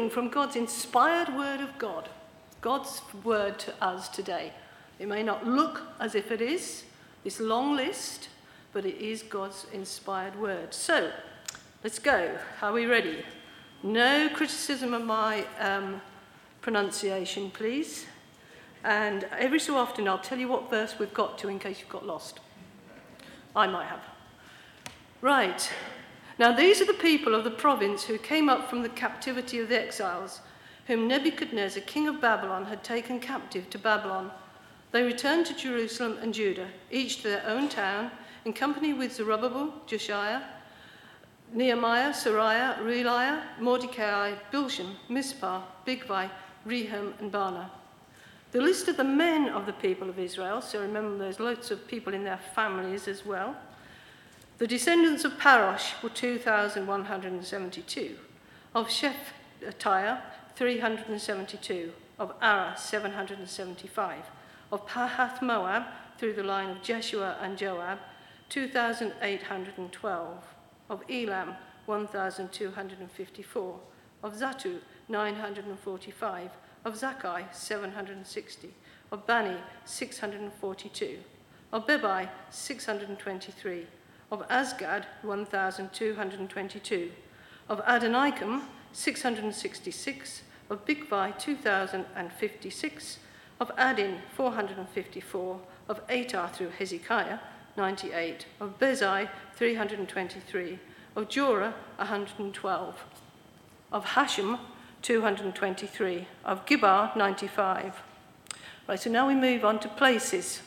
reading from God's inspired word of God, God's word to us today. It may not look as if it is, this long list, but it is God's inspired word. So, let's go. Are we ready? No criticism of my pronunciation, please. And every so often I'll tell you what verse we've got to in case you've got lost. I might have. Right. Now these are the people of the province who came up from the captivity of the exiles, whom Nebuchadnezzar, king of Babylon, had taken captive to Babylon. They returned to Jerusalem and Judah, each to their own town, in company with Zerubbabel, Jeshua, Nehemiah, Seraiah, Reliah, Mordecai, Bilshan, Mispar, Bigvai, Rehum, and Barna. The list of the men of the people of Israel, so remember there's lots of people in their families as well. The descendants of Parosh were 2,172, of Shephatiah 372, of Arah 775, of Pahath-Moab through the line of Jeshua and Joab 2,812, of Elam 1,254, of Zatu 945, of Zakkai 760, of Bani 642, of Bebai 623, of Asgad 1,222, of Adonaikum 666, of Bigvai 2,056, of Adin 454, of Atar through Hezekiah 98, of Bezai 323, of Jura 112, of Hashem 223, of Gibar 95. Right, so now we move on to places.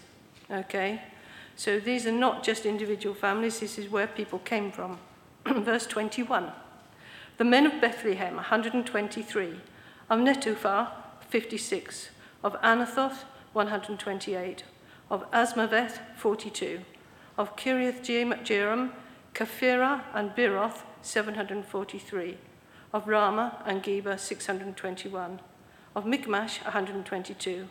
Okay, so these are not just individual families, this is where people came from. Verse 21. The men of Bethlehem 123, of Netuphah 56, of Anathoth 128, of Asmaveth 42, of Kiriath Jearim, Kephirah and Beeroth 743, of Ramah and Geba 621, of Michmash 122,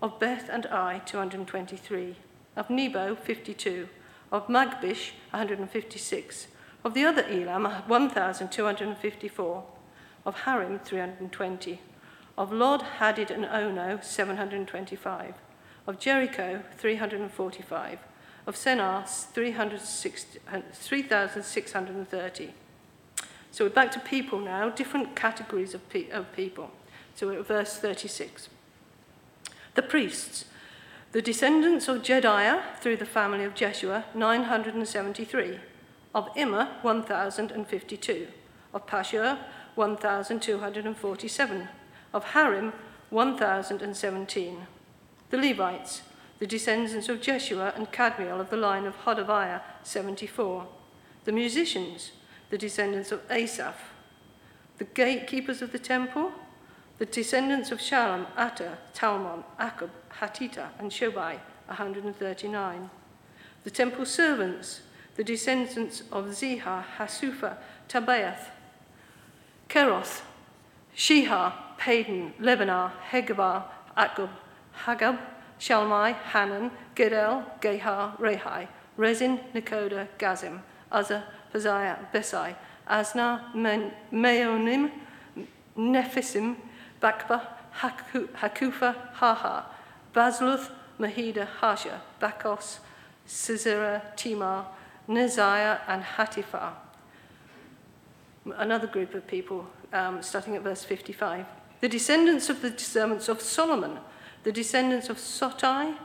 of Beth and Ai 223, of Nebo 52, of Magbish 156, of the other Elam 1,254, of Harim 320, of Lod, Hadid and Ono 725, of Jericho 345, of Sennar 3,630. So we're back to people now, different categories of people. So we're at verse 36. The priests, the descendants of Jediah through the family of Jeshua, 973, of Immer 1,052, of Pashur 1,247, of Harim 1,017. The Levites, the descendants of Jeshua and Kadmiel of the line of Hodaviah, 74. The musicians, the descendants of Asaph. The gatekeepers of the temple, the descendants of Shallum, Atar, Talmon, Akub, Hatita, and Shobai, 139. The temple servants, the descendants of Zehar, Hasufa, Tabayath, Keroth, Shehar, Padan, Lebanon, Hegabar, Akub, Hagab, Shalmai, Hanan, Gedel, Gehar, Rehai, Rezin, Nekoda, Gazim, Uzzah, Paziah, Besai, Asna, Meonim, Nephisim, Bakba, Hakufa, Haha, Basluth, Mahida, Hasha, Bakos, Sisera, Timar, Neziah, and Hatifah. Another group of people, starting at verse 55. The descendants of the servants of Solomon, the descendants of Sotai,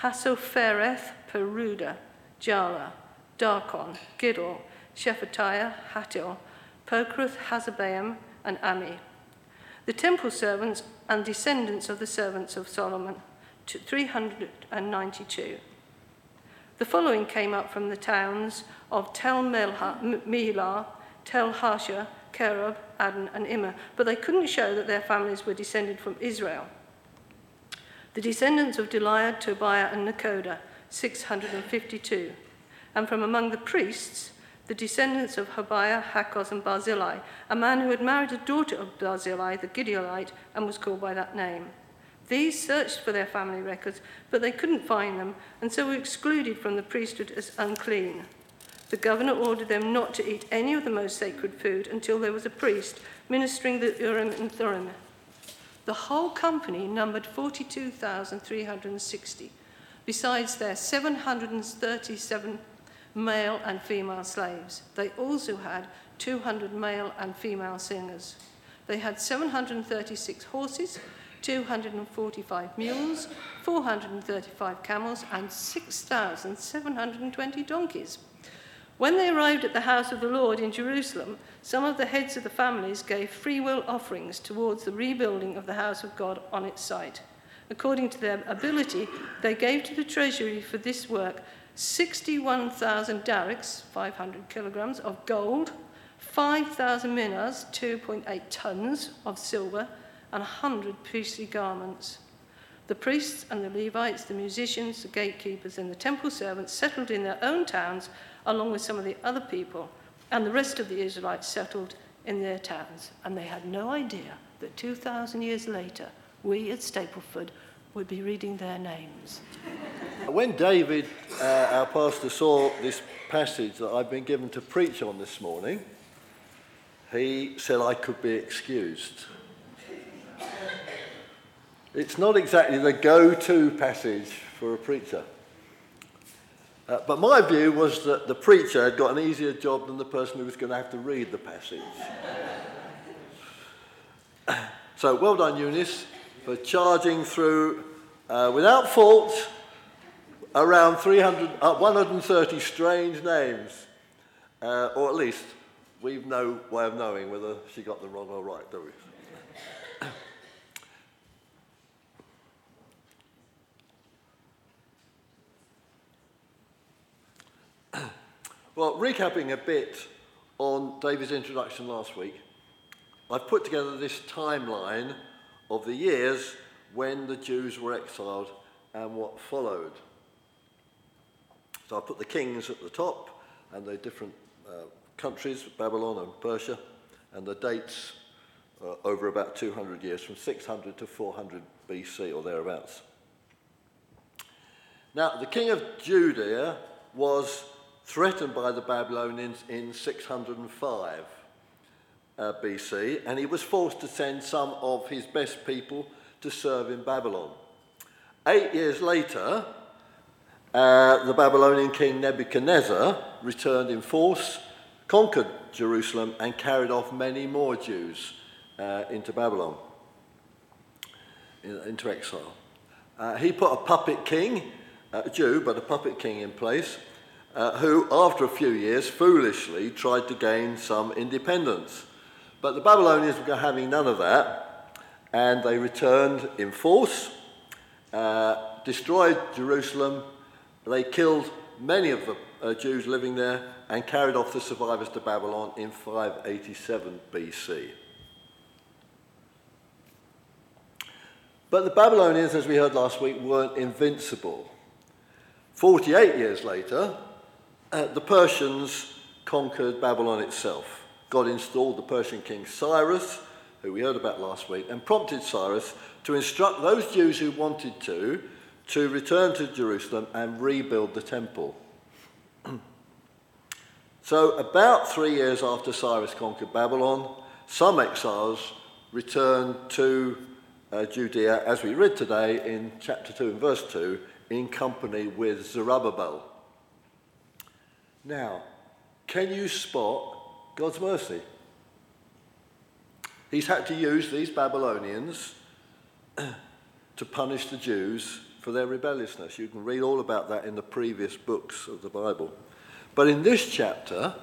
Hasophereth, Peruda, Jala, Darkon, Gidol, Shephatiah, Hatil, Pokruth, Hazabaim, and Ami. The temple servants and descendants of the servants of Solomon, 392. The following came up from the towns of Tel Melah, Tel Harsha, Kerub, Adin, and Immer, but they couldn't show that their families were descended from Israel. The descendants of Deliah, Tobiah, and Nekoda, 652. And from among the priests, the descendants of Hobiah, Hakoz, and Barzillai, a man who had married a daughter of Barzillai, the Gideonite, and was called by that name. These searched for their family records, but they couldn't find them, and so were excluded from the priesthood as unclean. The governor ordered them not to eat any of the most sacred food until there was a priest ministering the Urim and Thummim. The whole company numbered 42,360, besides their 737 male and female slaves. They also had 200 male and female singers. They had 736 horses, 245 mules, 435 camels, and 6,720 donkeys. When they arrived at the house of the Lord in Jerusalem, some of the heads of the families gave freewill offerings towards the rebuilding of the house of God on its site. According to their ability, they gave to the treasury for this work 61,000 darics, 500 kilograms, of gold, 5,000 minas, 2.8 tons, of silver, and 100 priestly garments. The priests and the Levites, the musicians, the gatekeepers, and the temple servants settled in their own towns along with some of the other people, and the rest of the Israelites settled in their towns. And they had no idea that 2,000 years later, we at Stapleford would be reading their names. When David, our pastor, saw this passage that I've been given to preach on this morning, he said I could be excused. It's not exactly the go-to passage for a preacher. But my view was that the preacher had got an easier job than the person who was going to have to read the passage. So well done, Eunice, for charging through, without fault, around 130 strange names. Or at least, we've no way of knowing whether she got them wrong or right, do we? Well, recapping a bit on David's introduction last week, I've put together this timeline of the years when the Jews were exiled and what followed. So I put the kings at the top and the different countries, Babylon and Persia, and the dates over about 200 years, from 600 to 400 BC or thereabouts. Now, the king of Judah was threatened by the Babylonians in 605 BC, and he was forced to send some of his best people to serve in Babylon. 8 years later, the Babylonian king Nebuchadnezzar returned in force, conquered Jerusalem, and carried off many more Jews into Babylon, into exile. He put a puppet king, a Jew, but a puppet king in place, who, after a few years, foolishly tried to gain some independence. But the Babylonians were having none of that, and they returned in force, destroyed Jerusalem. They killed many of the Jews living there and carried off the survivors to Babylon in 587 BC. But the Babylonians, as we heard last week, weren't invincible. 48 years later, the Persians conquered Babylon itself. God installed the Persian king Cyrus, who we heard about last week, and prompted Cyrus to instruct those Jews who wanted to return to Jerusalem and rebuild the temple. So about 3 years after Cyrus conquered Babylon, some exiles returned to Judea, as we read today in chapter 2 and verse 2, in company with Zerubbabel. Now, can you spot God's mercy? He's had to use these Babylonians to punish the Jews for their rebelliousness. You can read all about that in the previous books of the Bible. But in this chapter,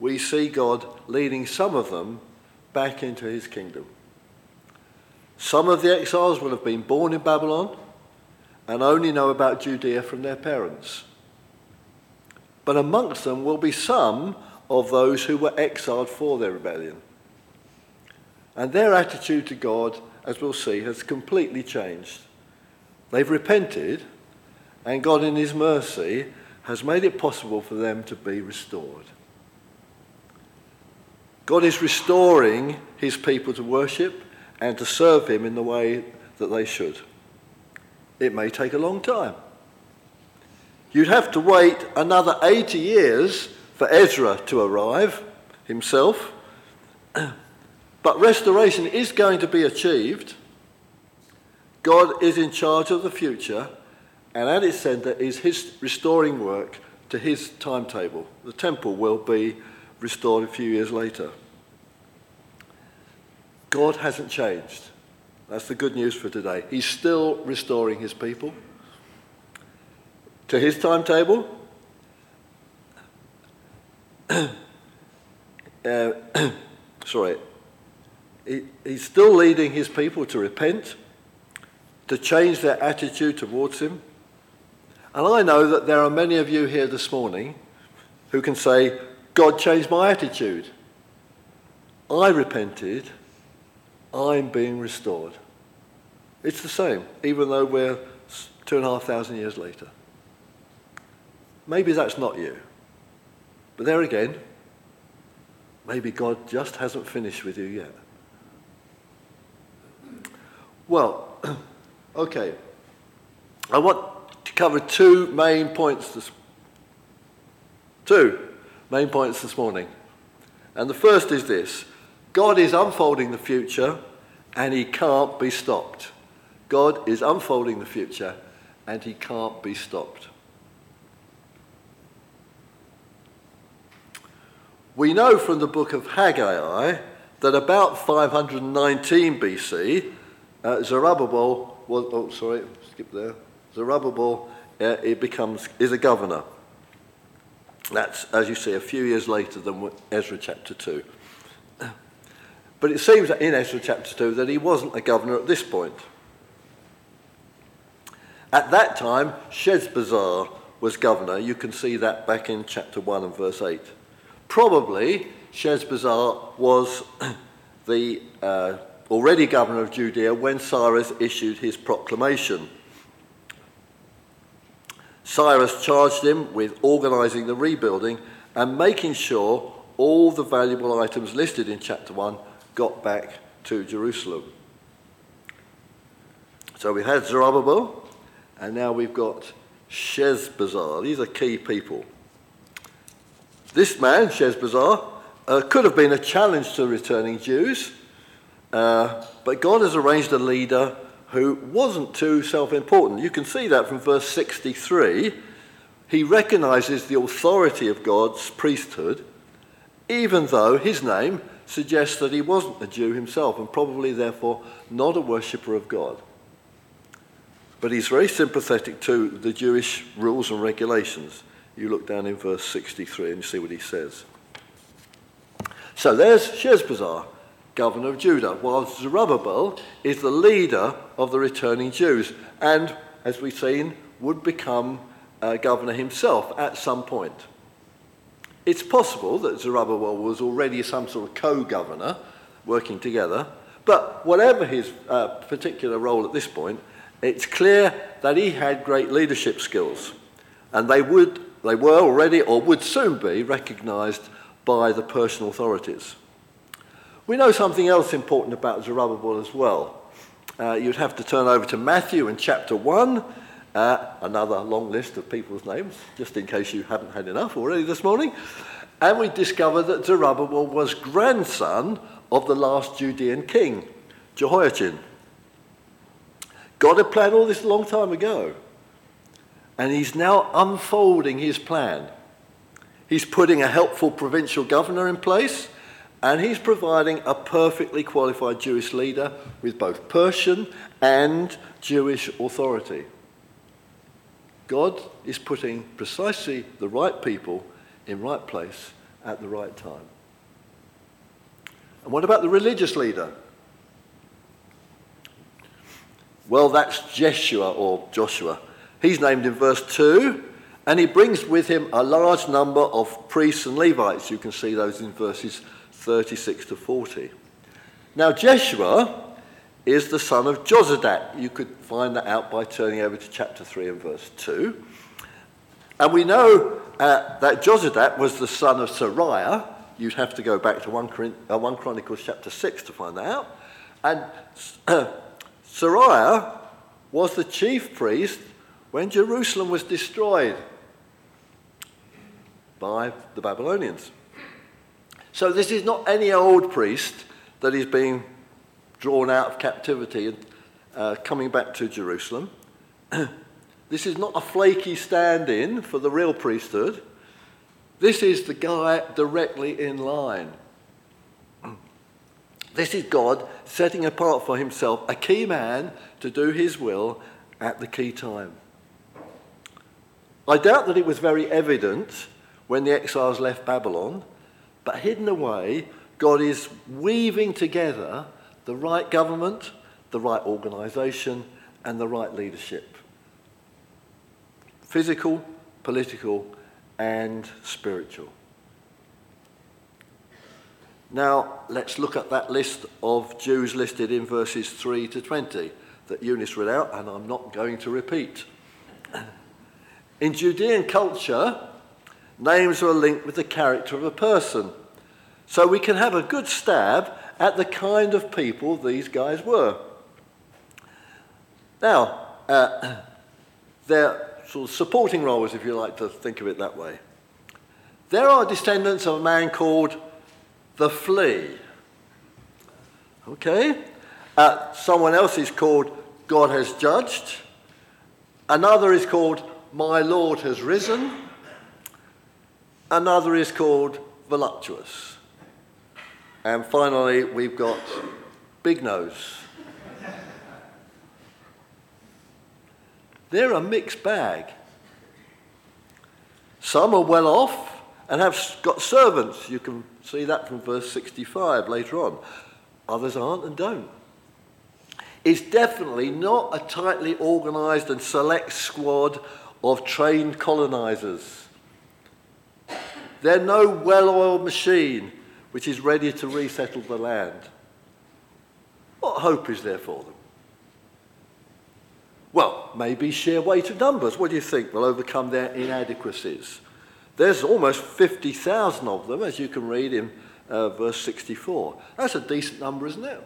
we see God leading some of them back into his kingdom. Some of the exiles will have been born in Babylon and only know about Judea from their parents. But amongst them will be some of those who were exiled for their rebellion. And their attitude to God, as we'll see, has completely changed. They've repented, and God in his mercy has made it possible for them to be restored. God is restoring his people to worship and to serve him in the way that they should. It may take a long time. You'd have to wait another 80 years for Ezra to arrive himself. But restoration is going to be achieved. God is in charge of the future, and at its centre is his restoring work to his timetable. The temple will be restored a few years later. God hasn't changed. That's the good news for today. He's still restoring his people to his timetable. He's still leading his people to repent, to change their attitude towards him. And I know that there are many of you here this morning who can say, God changed my attitude. I repented. I'm being restored. It's the same, even though we're 2,500 years later. Maybe that's not you. But there again, maybe God just hasn't finished with you yet. Well, okay. I want to cover two main points this morning. And the first is this. God is unfolding the future and he can't be stopped. God is unfolding the future and he can't be stopped. We know from the book of Haggai that about 519 BC, Zerubbabel is a governor. That's, as you see, a few years later than Ezra chapter 2. But it seems that in Ezra chapter 2 that he wasn't a governor at this point. At that time, Sheshbazzar was governor. You can see that back in chapter 1 and verse 8. Probably Sheshbazzar was the already governor of Judea when Cyrus issued his proclamation. Cyrus charged him with organising the rebuilding and making sure all the valuable items listed in chapter 1 got back to Jerusalem. So we had Zerubbabel, and now we've got Sheshbazzar. These are key people. This man, Sheshbazzar, could have been a challenge to returning Jews, but God has arranged a leader who wasn't too self-important. You can see that from verse 63. He recognises the authority of God's priesthood, even though his name suggests that he wasn't a Jew himself and probably therefore not a worshipper of God. But he's very sympathetic to the Jewish rules and regulations. You look down in verse 63 and you see what he says. So there's Sheshbazzar, governor of Judah, while Zerubbabel is the leader of the returning Jews and, as we've seen, would become governor himself at some point. It's possible that Zerubbabel was already some sort of co-governor working together, but whatever his particular role at this point, it's clear that he had great leadership skills, and they were already or would soon be recognised by the Persian authorities. We know something else important about Zerubbabel as well. You'd have to turn over to Matthew in chapter 1, another long list of people's names, just in case you haven't had enough already this morning. And we discover that Zerubbabel was grandson of the last Judean king, Jehoiachin. God had planned all this a long time ago. And he's now unfolding his plan. He's putting a helpful provincial governor in place, and he's providing a perfectly qualified Jewish leader with both Persian and Jewish authority. God is putting precisely the right people in right place at the right time. And what about the religious leader? Well, that's Jeshua or Joshua. He's named in verse 2, and he brings with him a large number of priests and Levites. You can see those in verses 36 to 40. Now, Jeshua is the son of Jozadak. You could find that out by turning over to chapter 3 and verse 2. And we know that Jozadak was the son of Seraiah. You'd have to go back to 1 Chronicles chapter 6 to find that out. And Seraiah was the chief priest when Jerusalem was destroyed by the Babylonians. So this is not any old priest that is being drawn out of captivity and coming back to Jerusalem. This is not a flaky stand-in for the real priesthood. This is the guy directly in line. This is God setting apart for himself a key man to do his will at the key time. I doubt that it was very evident when the exiles left Babylon, but hidden away, God is weaving together the right government, the right organisation, and the right leadership. Physical, political, and spiritual. Now, let's look at that list of Jews listed in verses 3 to 20 that Eunice read out, and I'm not going to repeat. In Judean culture, names are linked with the character of a person. So we can have a good stab at the kind of people these guys were. Now, their sort of supporting roles, if you like to think of it that way. There are descendants of a man called the Flea. Okay? Someone else is called God Has Judged. Another is called My Lord Has Risen. Another is called Voluptuous. And finally, we've got Big Nose. They're a mixed bag. Some are well off and have got servants. You can see that from verse 65 later on. Others aren't and don't. It's definitely not a tightly organised and select squad of trained colonisers. They're no well-oiled machine which is ready to resettle the land. What hope is there for them? Well, maybe sheer weight of numbers. What do you think will overcome their inadequacies? There's almost 50,000 of them, as you can read in verse 64. That's a decent number, isn't it?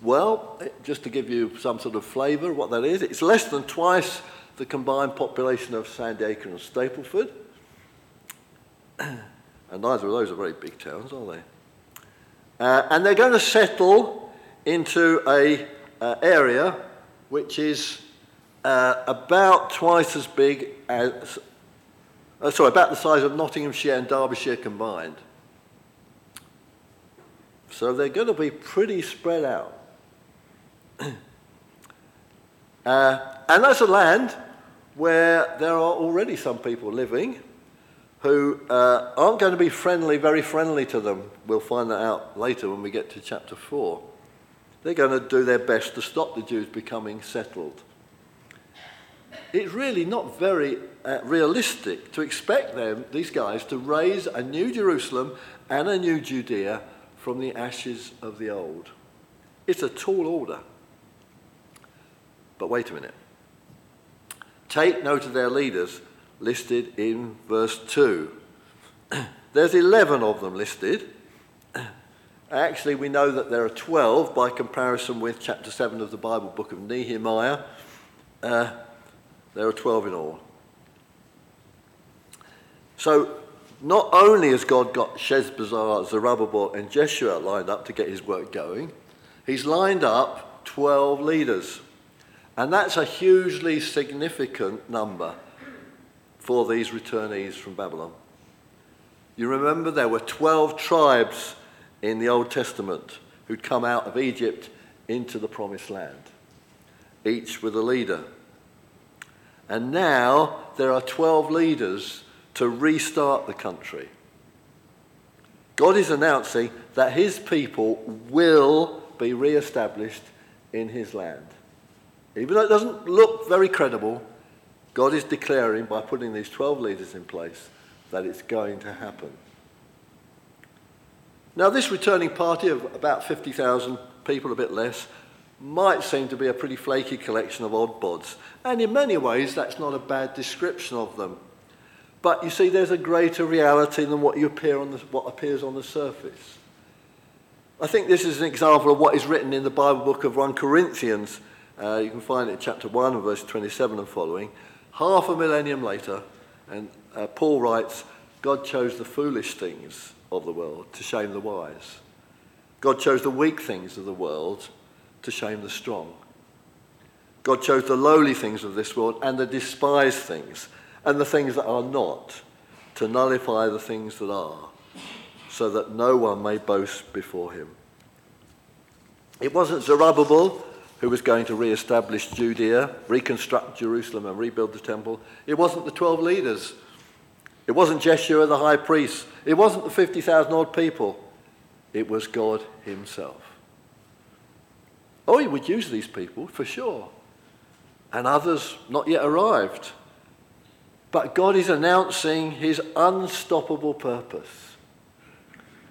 Well, just to give you some sort of flavour of what that is, it's less than twice the combined population of Sandakan and Stapleford. And neither of those are very big towns, are they? And they're going to settle into an area which is about twice as big as... about the size of Nottinghamshire and Derbyshire combined. So they're going to be pretty spread out. And that's a land where there are already some people living who aren't going to be very friendly to them. We'll find that out later when we get to chapter 4. They're going to do their best to stop the Jews becoming settled. It's really not very realistic to expect these guys to raise a new Jerusalem and a new Judea from the ashes of the old. It's a tall order. But wait a minute. Take note of their leaders listed in verse 2. There's 11 of them listed. Actually, we know that there are 12 by comparison with chapter 7 of the Bible book of Nehemiah. There are 12 in all. So, not only has God got Sheshbazzar, Zerubbabel and Jeshua lined up to get his work going, he's lined up 12 leaders. And that's a hugely significant number for these returnees from Babylon. You remember there were 12 tribes in the Old Testament who'd come out of Egypt into the Promised Land, each with a leader. And now there are 12 leaders to restart the country. God is announcing that his people will be re-established in his land. Even though it doesn't look very credible, God is declaring by putting these 12 leaders in place that it's going to happen. Now this returning party of about 50,000 people, a bit less, might seem to be a pretty flaky collection of odd-bods. And in many ways, that's not a bad description of them. But you see, there's a greater reality than what appears on the surface. I think this is an example of what is written in the Bible book of 1 Corinthians. You can find it in chapter 1, verse 27 and following. Half a millennium later, and Paul writes, God chose the foolish things of the world to shame the wise. God chose the weak things of the world to shame the strong. God chose the lowly things of this world and the despised things and the things that are not, to nullify the things that are, so that no one may boast before him. It wasn't Zerubbabel who was going to re-establish Judea, reconstruct Jerusalem and rebuild the temple. It wasn't the 12 leaders. It wasn't Jeshua the high priest. It wasn't the 50,000 odd people. It was God himself. Oh, he would use these people for sure. And others not yet arrived. But God is announcing his unstoppable purpose.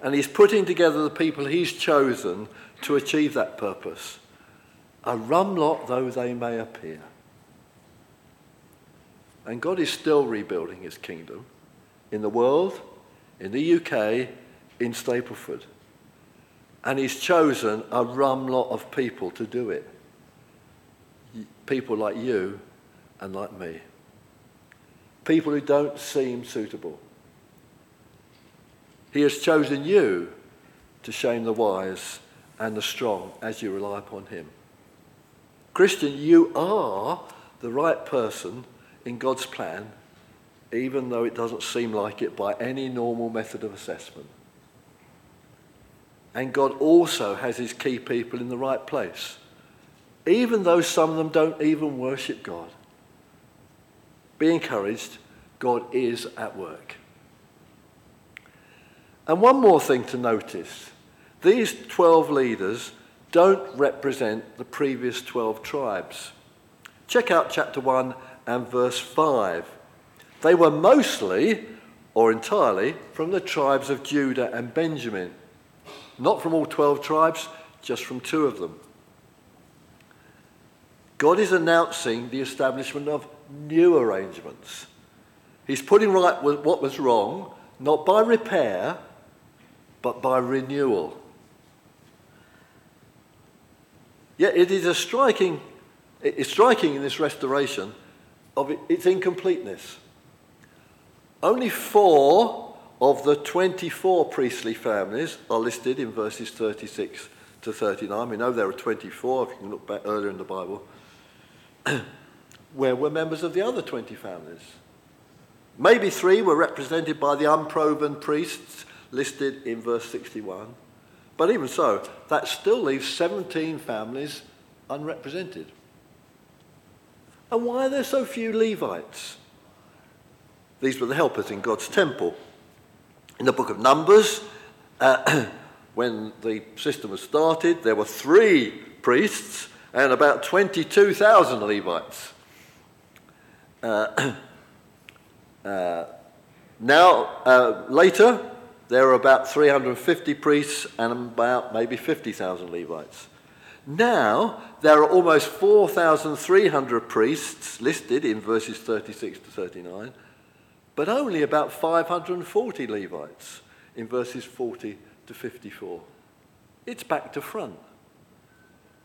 And he's putting together the people he's chosen to achieve that purpose. A rum lot though they may appear. And God is still rebuilding his kingdom in the world, in the UK, in Stapleford. And he's chosen a rum lot of people to do it. People like you and like me. People who don't seem suitable. He has chosen you to shame the wise and the strong as you rely upon him. Christian, you are the right person in God's plan, even though it doesn't seem like it by any normal method of assessment. And God also has his key people in the right place, even though some of them don't even worship God. Be encouraged, God is at work. And one more thing to notice. These 12 leaders don't represent the previous 12 tribes. Check out chapter 1 and verse 5. They were mostly, or entirely, from the tribes of Judah and Benjamin. Not from all 12 tribes, just from two of them. God is announcing the establishment of new arrangements. He's putting right what was wrong, not by repair, but by renewal. Yet it is striking in this restoration of its incompleteness. Only 4 of the 24 priestly families are listed in verses 36 to 39. We know there are 24, if you can look back earlier in the Bible. Where were members of the other 20 families? Maybe 3 were represented by the unproven priests listed in verse 61. But even so, that still leaves 17 families unrepresented. And why are there so few Levites? These were the helpers in God's temple. In the book of Numbers, when the system was started, there were 3 priests and about 22,000 Levites. Later, there are about 350 priests and about maybe 50,000 Levites. Now, there are almost 4,300 priests listed in verses 36 to 39, but only about 540 Levites in verses 40 to 54. It's back to front.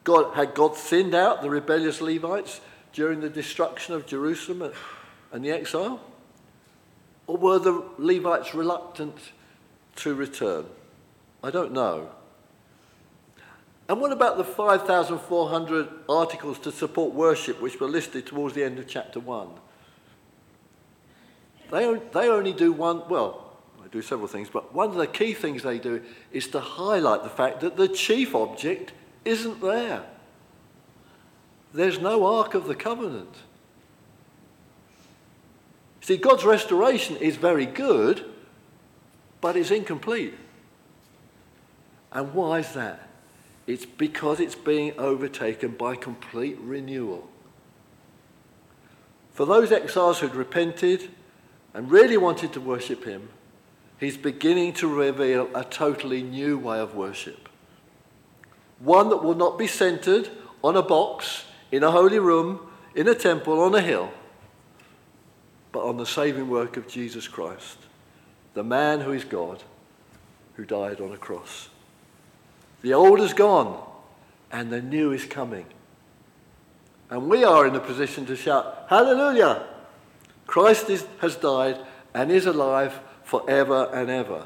God thinned out the rebellious Levites during the destruction of Jerusalem and the exile? Or were the Levites reluctant to return? I don't know. And what about the 5,400 articles to support worship which were listed towards the end of chapter 1? They only do one, well, they do several things, but one of the key things they do is to highlight the fact that the chief object isn't there. There's no Ark of the Covenant. See, God's restoration is very good, but it's incomplete. And why is that? It's because it's being overtaken by complete renewal. For those exiles who'd repented and really wanted to worship him, he's beginning to reveal a totally new way of worship. One that will not be centered on a box, in a holy room, in a temple, on a hill, but on the saving work of Jesus Christ, the man who is God, who died on a cross. The old is gone, and the new is coming. And we are in a position to shout, Hallelujah! Christ has died, and is alive forever and ever.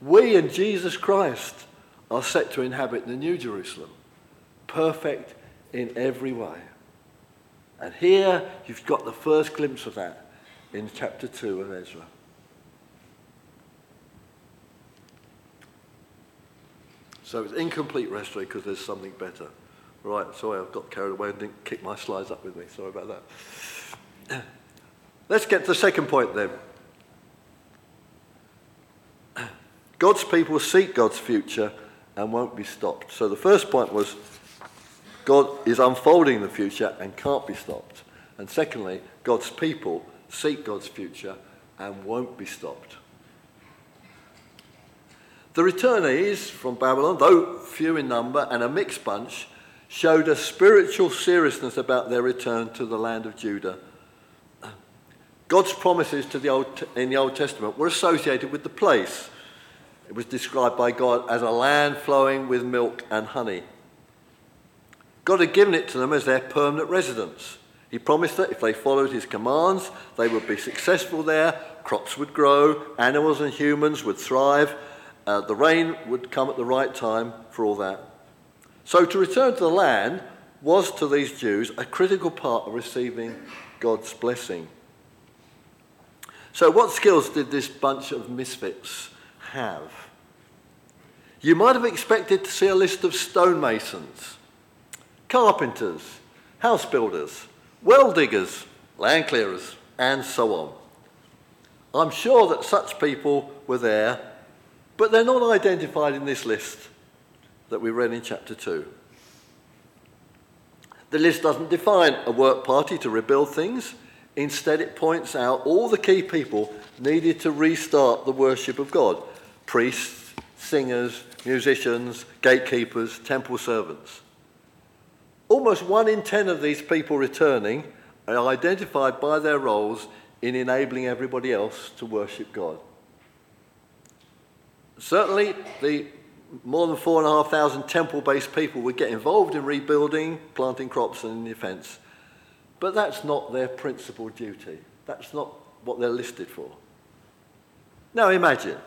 We and Jesus Christ are set to inhabit the New Jerusalem, perfect in every way. And here you've got the first glimpse of that in chapter 2 of Ezra. So it's incomplete restoration because there's something better. Right, sorry, I've got carried away and didn't kick my slides up with me. Sorry about that. Let's get to the second point then. God's people seek God's future and won't be stopped. So the first point was God is unfolding the future and can't be stopped. And secondly, God's people seek God's future and won't be stopped. The returnees from Babylon, though few in number and a mixed bunch, showed a spiritual seriousness about their return to the land of Judah. God's promises to in the Old Testament were associated with the place. It was described by God as a land flowing with milk and honey. God had given it to them as their permanent residence. He promised that if they followed his commands, they would be successful there, crops would grow, animals and humans would thrive, the rain would come at the right time for all that. So to return to the land was to these Jews a critical part of receiving God's blessing. So what skills did this bunch of misfits have? You might have expected to see a list of stonemasons, carpenters, house builders, well diggers, land clearers, and so on. I'm sure that such people were there, but they're not identified in this list that we read in chapter 2. The list doesn't define a work party to rebuild things. Instead, it points out all the key people needed to restart the worship of God: priests, singers, musicians, gatekeepers, temple servants. Almost 1 in 10 of these people returning are identified by their roles in enabling everybody else to worship God. Certainly, the more than 4,500 temple-based people would get involved in rebuilding, planting crops and in defence. But that's not their principal duty. That's not what they're listed for. Now imagine,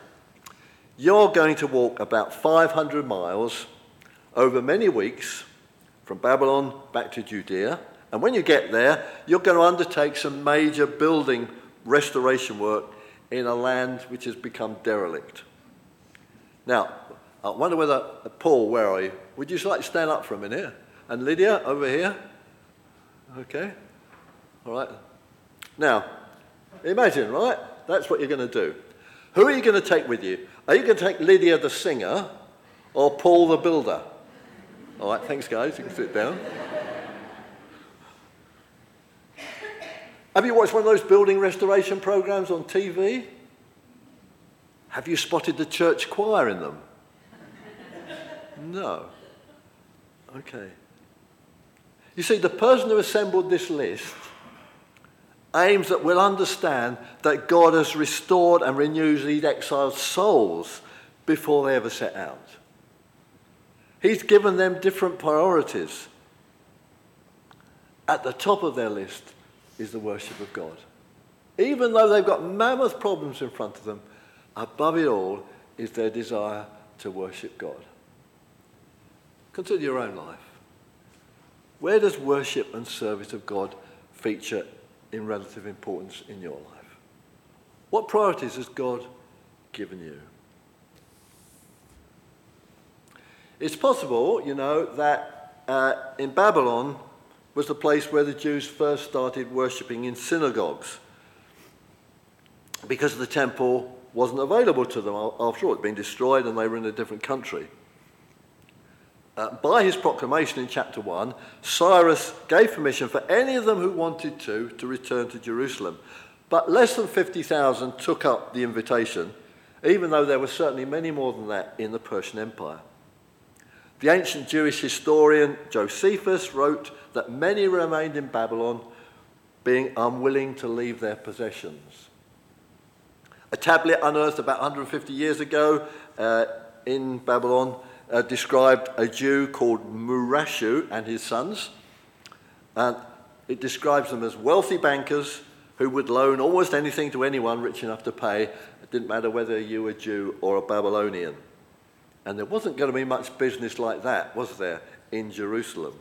you're going to walk about 500 miles over many weeks from Babylon back to Judea, and when you get there, you're going to undertake some major building restoration work in a land which has become derelict. Now, I wonder whether, Paul, where are you? Would you like to stand up for a minute? And Lydia, over here? Okay. All right. Now, imagine, right? That's what you're going to do. Who are you going to take with you? Are you going to take Lydia the singer or Paul the builder? All right, thanks, guys. You can sit down. Have you watched one of those building restoration programs on TV? Have you spotted the church choir in them? No. Okay. You see, the person who assembled this list aims that we'll understand that God has restored and renewed these exiled souls before they ever set out. He's given them different priorities. At the top of their list is the worship of God. Even though they've got mammoth problems in front of them, above it all is their desire to worship God. Consider your own life. Where does worship and service of God feature in relative importance in your life? What priorities has God given you? It's possible, you know, that in Babylon was the place where the Jews first started worshipping in synagogues because the temple wasn't available to them after all. It had been destroyed and they were in a different country. By his proclamation in chapter 1, Cyrus gave permission for any of them who wanted to return to Jerusalem. But less than 50,000 took up the invitation, even though there were certainly many more than that in the Persian Empire. The ancient Jewish historian Josephus wrote that many remained in Babylon, being unwilling to leave their possessions. A tablet unearthed about 150 years ago in Babylon described a Jew called Murashu and his sons. And it describes them as wealthy bankers who would loan almost anything to anyone rich enough to pay. It didn't matter whether you were Jew or a Babylonian. And there wasn't going to be much business like that, was there, in Jerusalem?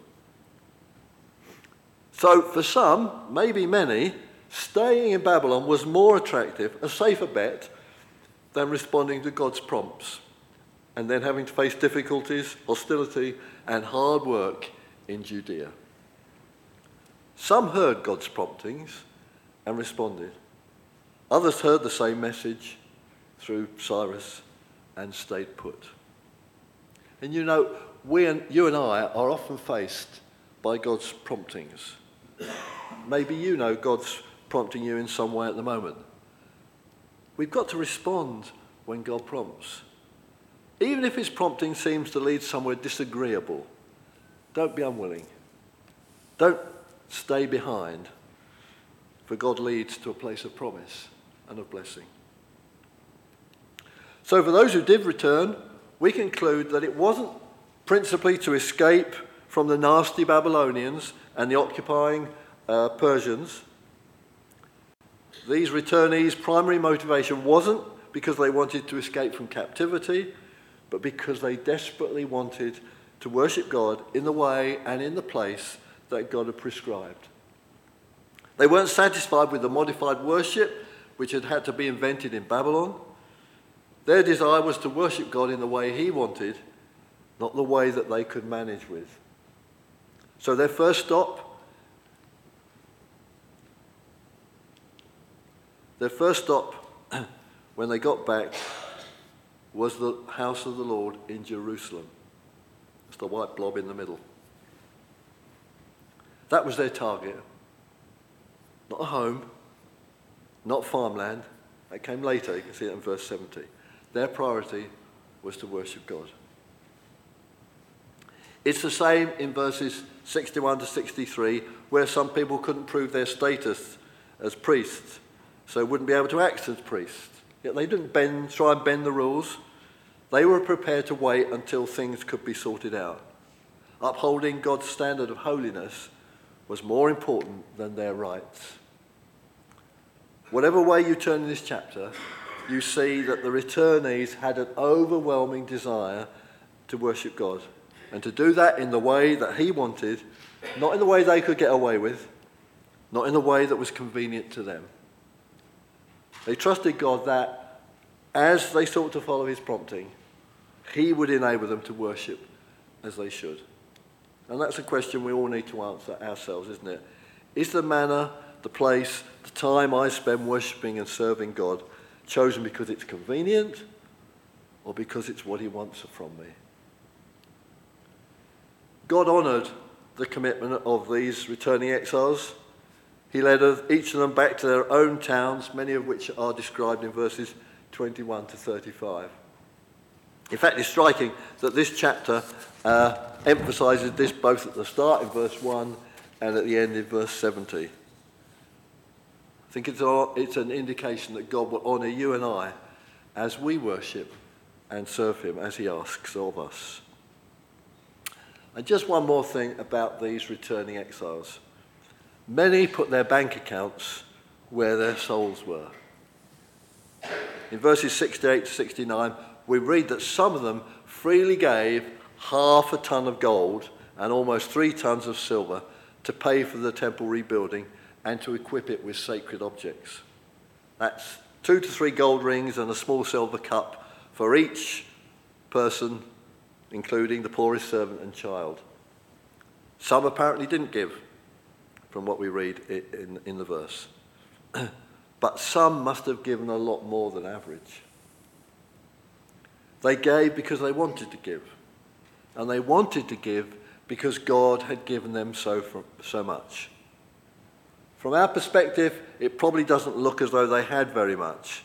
So for some, maybe many, staying in Babylon was more attractive, a safer bet, than responding to God's prompts and then having to face difficulties, hostility, and hard work in Judea. Some heard God's promptings and responded. Others heard the same message through Cyrus and stayed put. And you know, you and I are often faced by God's promptings. Maybe you know God's prompting you in some way at the moment. We've got to respond when God prompts. Even if his prompting seems to lead somewhere disagreeable, don't be unwilling. Don't stay behind, for God leads to a place of promise and of blessing. So for those who did return, we conclude that it wasn't principally to escape from the nasty Babylonians and the occupying Persians. These returnees' primary motivation wasn't because they wanted to escape from captivity, but because they desperately wanted to worship God in the way and in the place that God had prescribed. They weren't satisfied with the modified worship which had to be invented in Babylon. Their desire was to worship God in the way he wanted, not the way that they could manage with. So their first stop when they got back was the house of the Lord in Jerusalem. It's the white blob in the middle. That was their target. Not a home, not farmland. That came later, you can see that in verse 70. Their priority was to worship God. It's the same in verses 61 to 63, where some people couldn't prove their status as priests, so wouldn't be able to act as priests. Yet they didn't try and bend the rules. They were prepared to wait until things could be sorted out. Upholding God's standard of holiness was more important than their rights. Whatever way you turn in this chapter, you see that the returnees had an overwhelming desire to worship God and to do that in the way that he wanted, not in the way they could get away with, not in the way that was convenient to them. They trusted God that as they sought to follow his prompting, he would enable them to worship as they should. And that's a question we all need to answer ourselves, isn't it? Is the manner, the place, the time I spend worshipping and serving God chosen because it's convenient or because it's what he wants from me? God honoured the commitment of these returning exiles. He led each of them back to their own towns, many of which are described in verses 21 to 35. In fact, it's striking that this chapter emphasises this both at the start in verse 1 and at the end in verse 70. I think it's an indication that God will honour you and I as we worship and serve him, as he asks of us. And just one more thing about these returning exiles. Many put their bank accounts where their souls were. In verses 68 to 69, we read that some of them freely gave half a ton of gold and almost 3 tons of silver to pay for the temple rebuilding and to equip it with sacred objects. That's 2 to 3 gold rings and a small silver cup for each person, including the poorest servant and child. Some apparently didn't give, from what we read in the verse. But some must have given a lot more than average. They gave because they wanted to give. And they wanted to give because God had given them so much. From our perspective, it probably doesn't look as though they had very much.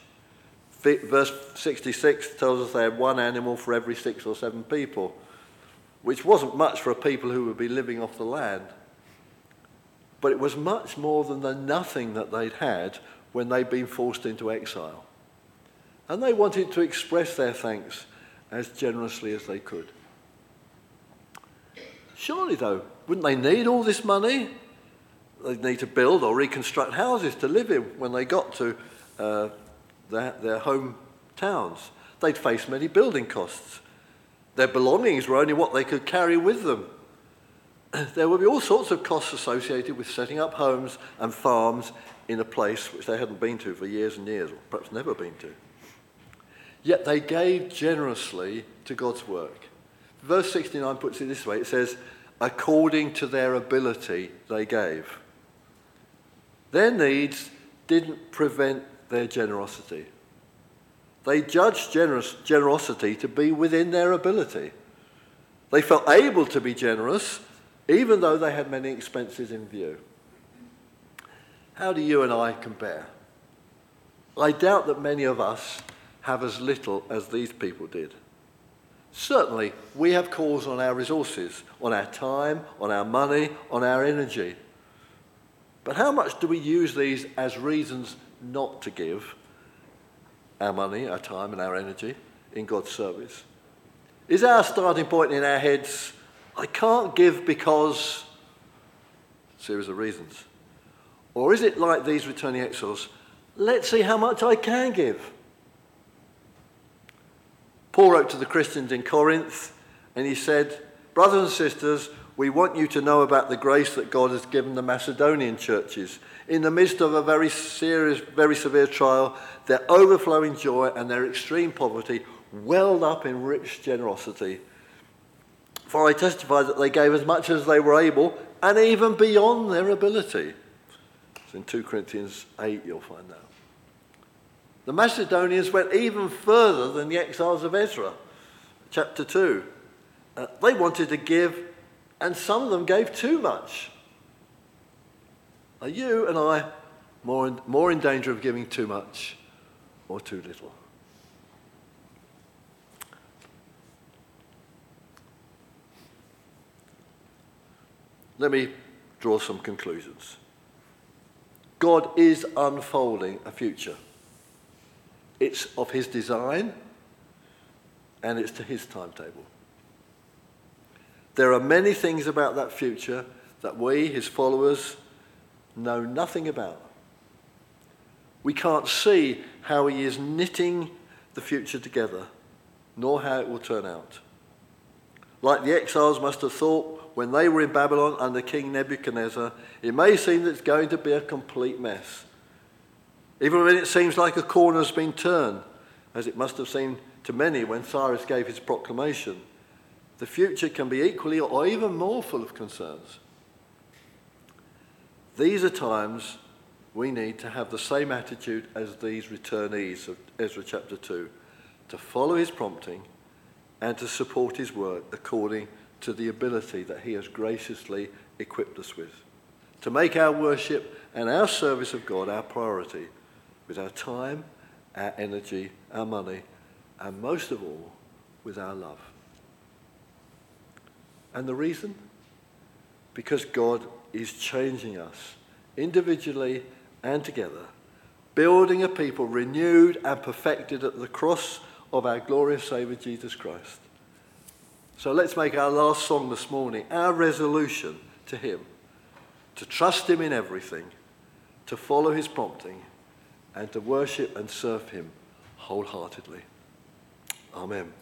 Verse 66 tells us they had 1 animal for every 6 or 7 people, which wasn't much for a people who would be living off the land. But it was much more than the nothing that they'd had when they'd been forced into exile. And they wanted to express their thanks as generously as they could. Surely, though, wouldn't they need all this money? they'd need to build or reconstruct houses to live in when they got to their home towns. They'd face many building costs. Their belongings were only what they could carry with them. There would be all sorts of costs associated with setting up homes and farms in a place which they hadn't been to for years and years, or perhaps never been to. Yet they gave generously to God's work. Verse 69 puts it this way. It says, according to their ability they gave. Their needs didn't prevent their generosity. They judged generosity to be within their ability. They felt able to be generous, even though they had many expenses in view. How do you and I compare? I doubt that many of us have as little as these people did. Certainly, we have calls on our resources, on our time, on our money, on our energy. But how much do we use these as reasons not to give our money, our time, and our energy in God's service? Is our starting point in our heads, I can't give because series of reasons? Or is it like these returning exiles, let's see how much I can give? Paul wrote to the Christians in Corinth, and he said, brothers and sisters, we want you to know about the grace that God has given the Macedonian churches. In the midst of a very serious, very severe trial, their overflowing joy and their extreme poverty welled up in rich generosity. For I testify that they gave as much as they were able, and even beyond their ability. It's in 2 Corinthians 8 you'll find that. The Macedonians went even further than the exiles of Ezra, chapter 2. They wanted to give, and some of them gave too much. Are you and I more in danger of giving too much or too little? Let me draw some conclusions. God is unfolding a future. It's of his design, and it's to his timetable. There are many things about that future that we, his followers, know nothing about. We can't see how he is knitting the future together, nor how it will turn out. Like the exiles must have thought when they were in Babylon under King Nebuchadnezzar, it may seem that it's going to be a complete mess. Even when it seems like a corner has been turned, as it must have seemed to many when Cyrus gave his proclamation, the future can be equally or even more full of concerns. These are times we need to have the same attitude as these returnees of Ezra chapter 2, to follow his prompting and to support his work according to the ability that he has graciously equipped us with, to make our worship and our service of God our priority, with our time, our energy, our money, and most of all, with our love. And the reason? Because God is changing us, individually and together, building a people renewed and perfected at the cross of our glorious Saviour Jesus Christ. So let's make our last song this morning our resolution to him, to trust him in everything, to follow his prompting, and to worship and serve him wholeheartedly. Amen.